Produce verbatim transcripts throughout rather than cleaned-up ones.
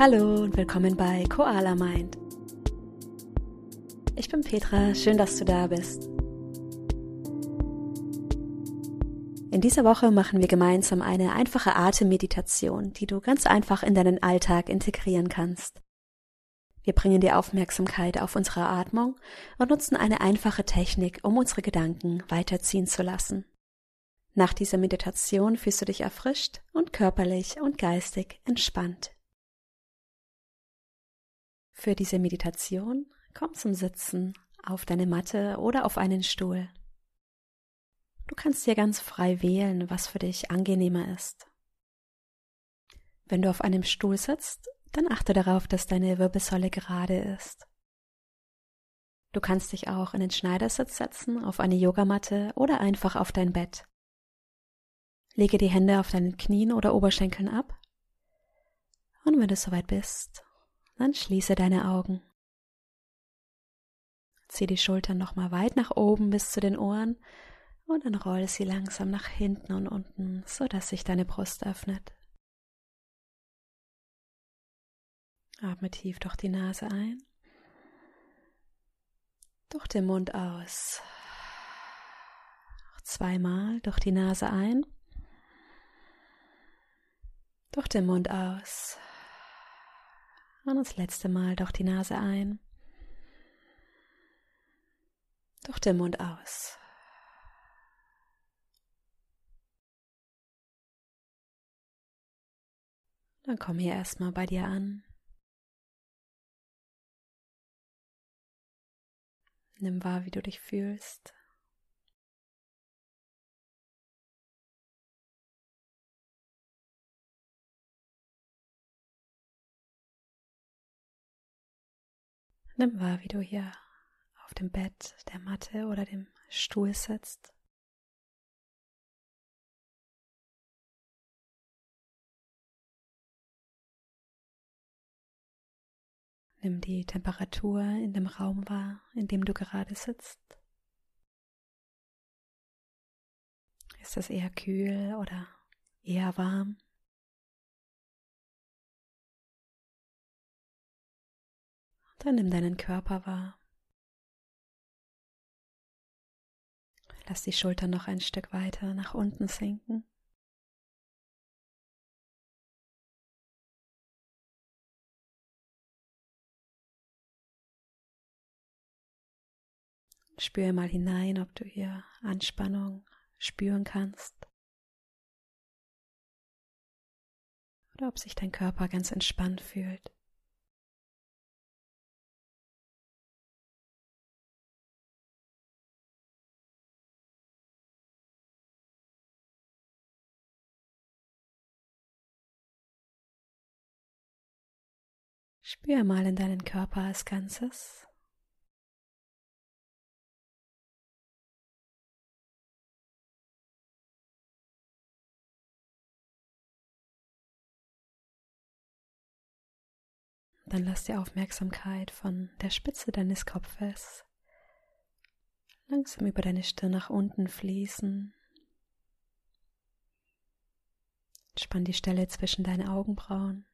Hallo und willkommen bei Koala Mind. Ich bin Petra, schön, dass du da bist. In dieser Woche machen wir gemeinsam eine einfache Atemmeditation, die du ganz einfach in deinen Alltag integrieren kannst. Wir bringen die Aufmerksamkeit auf unsere Atmung und nutzen eine einfache Technik, um unsere Gedanken weiterziehen zu lassen. Nach dieser Meditation fühlst du dich erfrischt und körperlich und geistig entspannt. Für diese Meditation komm zum Sitzen auf deine Matte oder auf einen Stuhl. Du kannst dir ganz frei wählen, was für dich angenehmer ist. Wenn du auf einem Stuhl sitzt, dann achte darauf, dass deine Wirbelsäule gerade ist. Du kannst dich auch in den Schneidersitz setzen, auf eine Yogamatte oder einfach auf dein Bett. Lege die Hände auf deinen Knien oder Oberschenkeln ab. Und wenn du soweit bist, dann schließe deine Augen. Zieh die Schultern nochmal weit nach oben bis zu den Ohren und dann roll sie langsam nach hinten und unten, sodass sich deine Brust öffnet. Atme tief durch die Nase ein, durch den Mund aus. Zweimal durch die Nase ein, durch den Mund aus. Und das letzte Mal durch die Nase ein, durch den Mund aus. Dann komm hier erstmal bei dir an. Nimm wahr, wie du dich fühlst. Nimm wahr, wie du hier auf dem Bett, der Matte oder dem Stuhl sitzt. Nimm die Temperatur in dem Raum wahr, in dem du gerade sitzt. Ist es eher kühl oder eher warm? Dann nimm deinen Körper wahr. Lass die Schultern noch ein Stück weiter nach unten sinken. Spüre mal hinein, ob du hier Anspannung spüren kannst. Oder ob sich dein Körper ganz entspannt fühlt. Spür mal in deinen Körper als Ganzes. Dann lass die Aufmerksamkeit von der Spitze deines Kopfes langsam über deine Stirn nach unten fließen. Spann die Stelle zwischen deinen Augenbrauen.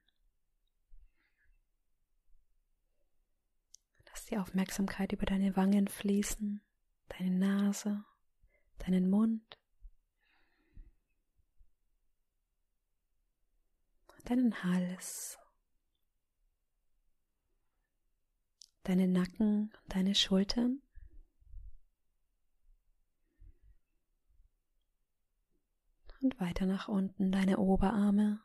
Lass die Aufmerksamkeit über deine Wangen fließen, deine Nase, deinen Mund, deinen Hals, deinen Nacken, deine Schultern, und weiter nach unten deine Oberarme,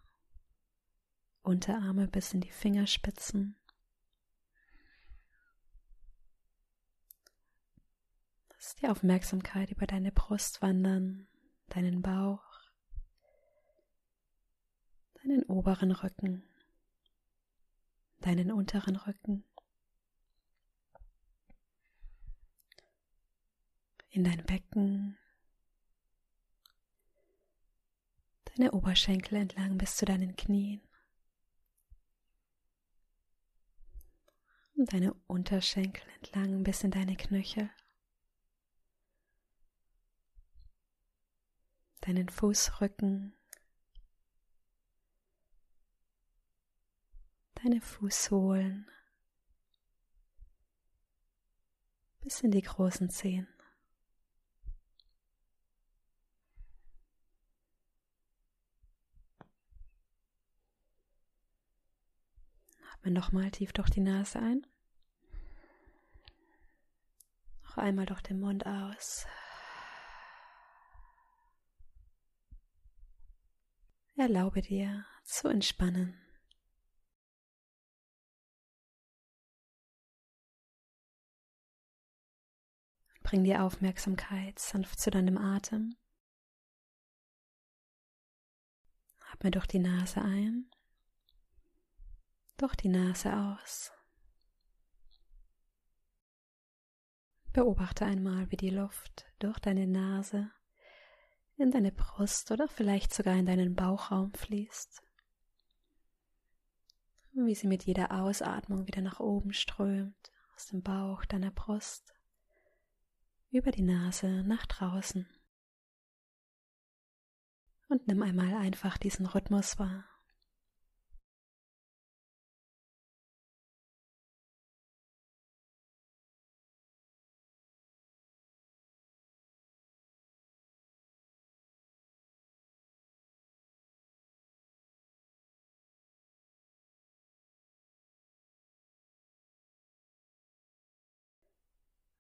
Unterarme bis in die Fingerspitzen. Lass die Aufmerksamkeit über deine Brust wandern, deinen Bauch, deinen oberen Rücken, deinen unteren Rücken, in dein Becken, deine Oberschenkel entlang bis zu deinen Knien und deine Unterschenkel entlang bis in deine Knöchel. Deinen Fußrücken, deine Fußsohlen bis in die großen Zehen. Atme nochmal tief durch die Nase ein. Noch einmal durch den Mund aus. Erlaube dir zu entspannen. Bring die Aufmerksamkeit sanft zu deinem Atem. Atme durch die Nase ein, durch die Nase aus. Beobachte einmal, wie die Luft durch deine Nase in deine Brust oder vielleicht sogar in deinen Bauchraum fließt. Und wie sie mit jeder Ausatmung wieder nach oben strömt, aus dem Bauch deiner Brust, über die Nase nach draußen. Und nimm einmal einfach diesen Rhythmus wahr.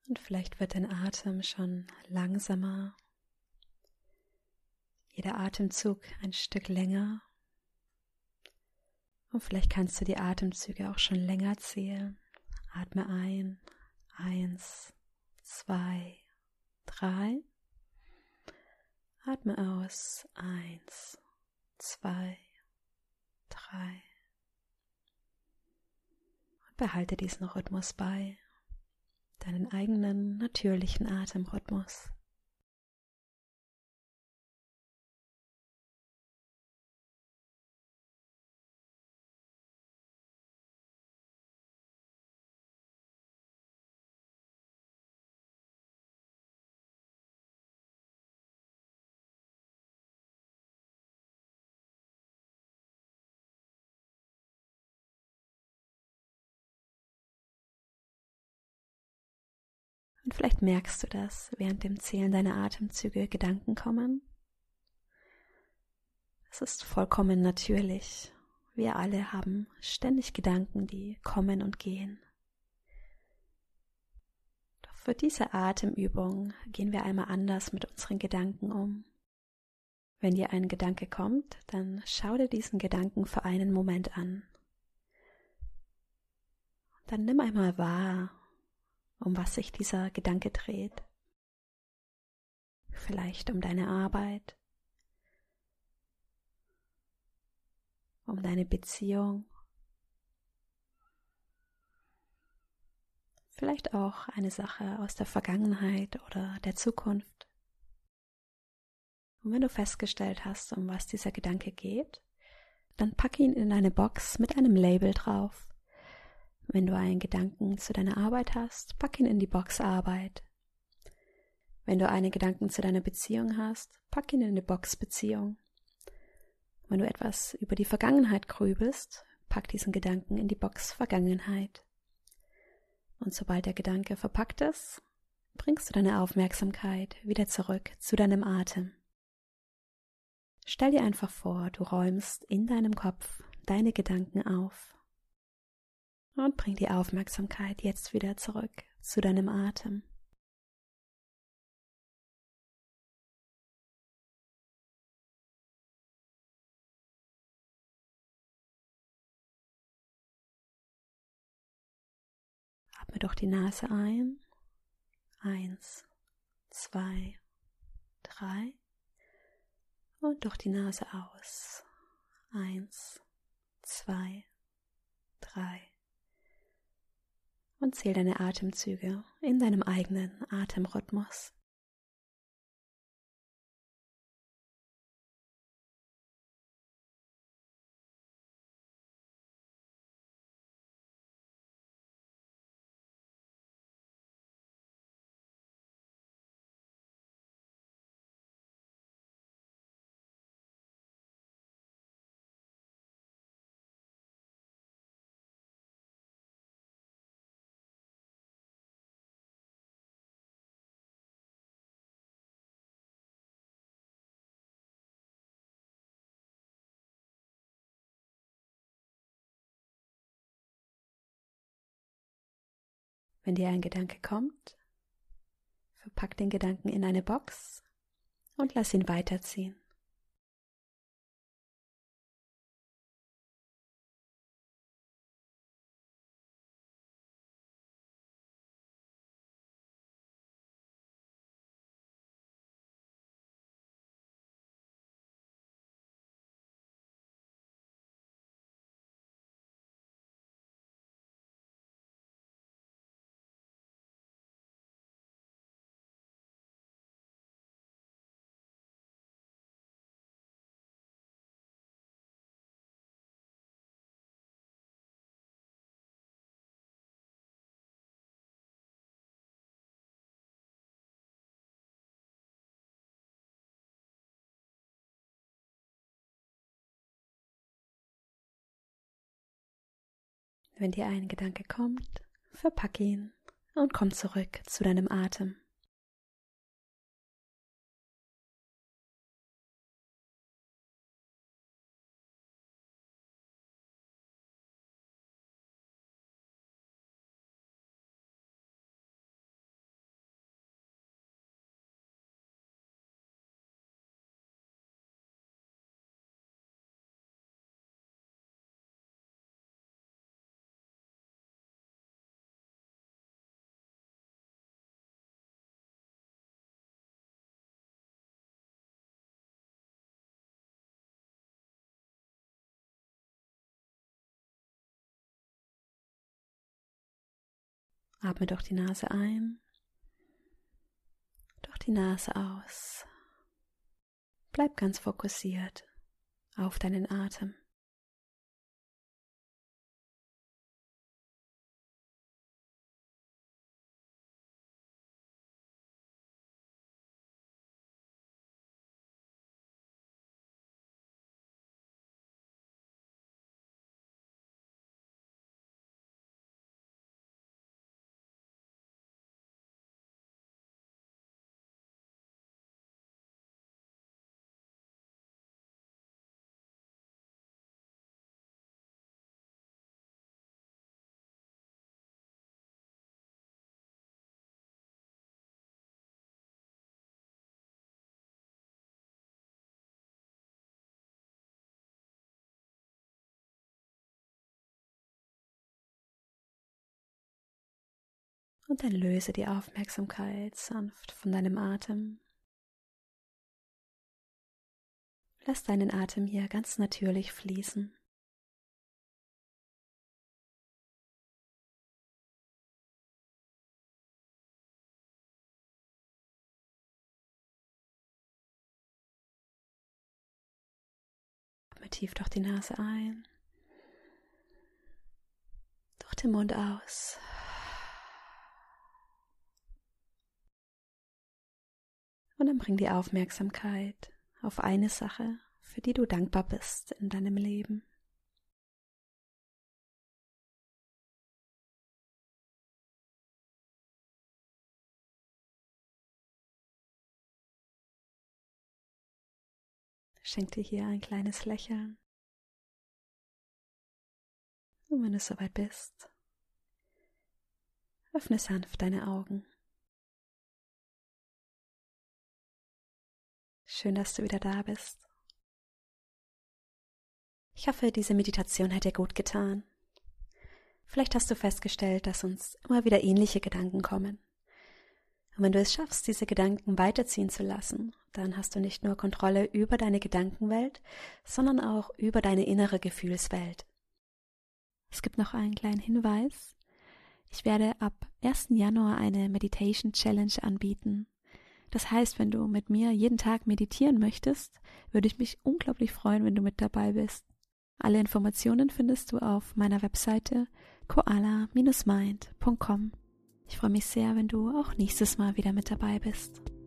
Und vielleicht wird dein Atem schon langsamer, jeder Atemzug ein Stück länger. Und vielleicht kannst du die Atemzüge auch schon länger zählen. Atme ein, eins, zwei, drei. Atme aus, eins, zwei, drei. Und behalte diesen Rhythmus bei. Deinen eigenen, natürlichen Atemrhythmus. Und vielleicht merkst du, dass während dem Zählen deiner Atemzüge Gedanken kommen. Es ist vollkommen natürlich. Wir alle haben ständig Gedanken, die kommen und gehen. Doch für diese Atemübung gehen wir einmal anders mit unseren Gedanken um. Wenn dir ein Gedanke kommt, dann schau dir diesen Gedanken für einen Moment an. Dann nimm einmal wahr, um was sich dieser Gedanke dreht. Vielleicht um deine Arbeit, um deine Beziehung, vielleicht auch eine Sache aus der Vergangenheit oder der Zukunft. Und wenn du festgestellt hast, um was dieser Gedanke geht, dann packe ihn in eine Box mit einem Label drauf. Wenn du einen Gedanken zu deiner Arbeit hast, pack ihn in die Box Arbeit. Wenn du einen Gedanken zu deiner Beziehung hast, pack ihn in die Box Beziehung. Wenn du etwas über die Vergangenheit grübelst, pack diesen Gedanken in die Box Vergangenheit. Und sobald der Gedanke verpackt ist, bringst du deine Aufmerksamkeit wieder zurück zu deinem Atem. Stell dir einfach vor, du räumst in deinem Kopf deine Gedanken auf. Und bring die Aufmerksamkeit jetzt wieder zurück zu deinem Atem. Atme durch die Nase ein. Eins, zwei, drei. Und durch die Nase aus. Eins, zwei, drei. Und zähl deine Atemzüge in deinem eigenen Atemrhythmus. Wenn dir ein Gedanke kommt, verpack den Gedanken in eine Box und lass ihn weiterziehen. Wenn dir ein Gedanke kommt, verpack ihn und komm zurück zu deinem Atem. Atme durch die Nase ein, durch die Nase aus. Bleib ganz fokussiert auf deinen Atem. Und dann löse die Aufmerksamkeit sanft von deinem Atem. Lass deinen Atem hier ganz natürlich fließen. Atme tief durch die Nase ein, durch den Mund aus. Und dann bring die Aufmerksamkeit auf eine Sache, für die du dankbar bist in deinem Leben. Schenk dir hier ein kleines Lächeln. Und wenn du soweit bist, öffne sanft deine Augen. Schön, dass du wieder da bist. Ich hoffe, diese Meditation hat dir gut getan. Vielleicht hast du festgestellt, dass uns immer wieder ähnliche Gedanken kommen. Und wenn du es schaffst, diese Gedanken weiterziehen zu lassen, dann hast du nicht nur Kontrolle über deine Gedankenwelt, sondern auch über deine innere Gefühlswelt. Es gibt noch einen kleinen Hinweis. Ich werde ab ersten Januar eine Meditation Challenge anbieten. Das heißt, wenn du mit mir jeden Tag meditieren möchtest, würde ich mich unglaublich freuen, wenn du mit dabei bist. Alle Informationen findest du auf meiner Webseite koala Bindestrich mind Punkt com. Ich freue mich sehr, wenn du auch nächstes Mal wieder mit dabei bist.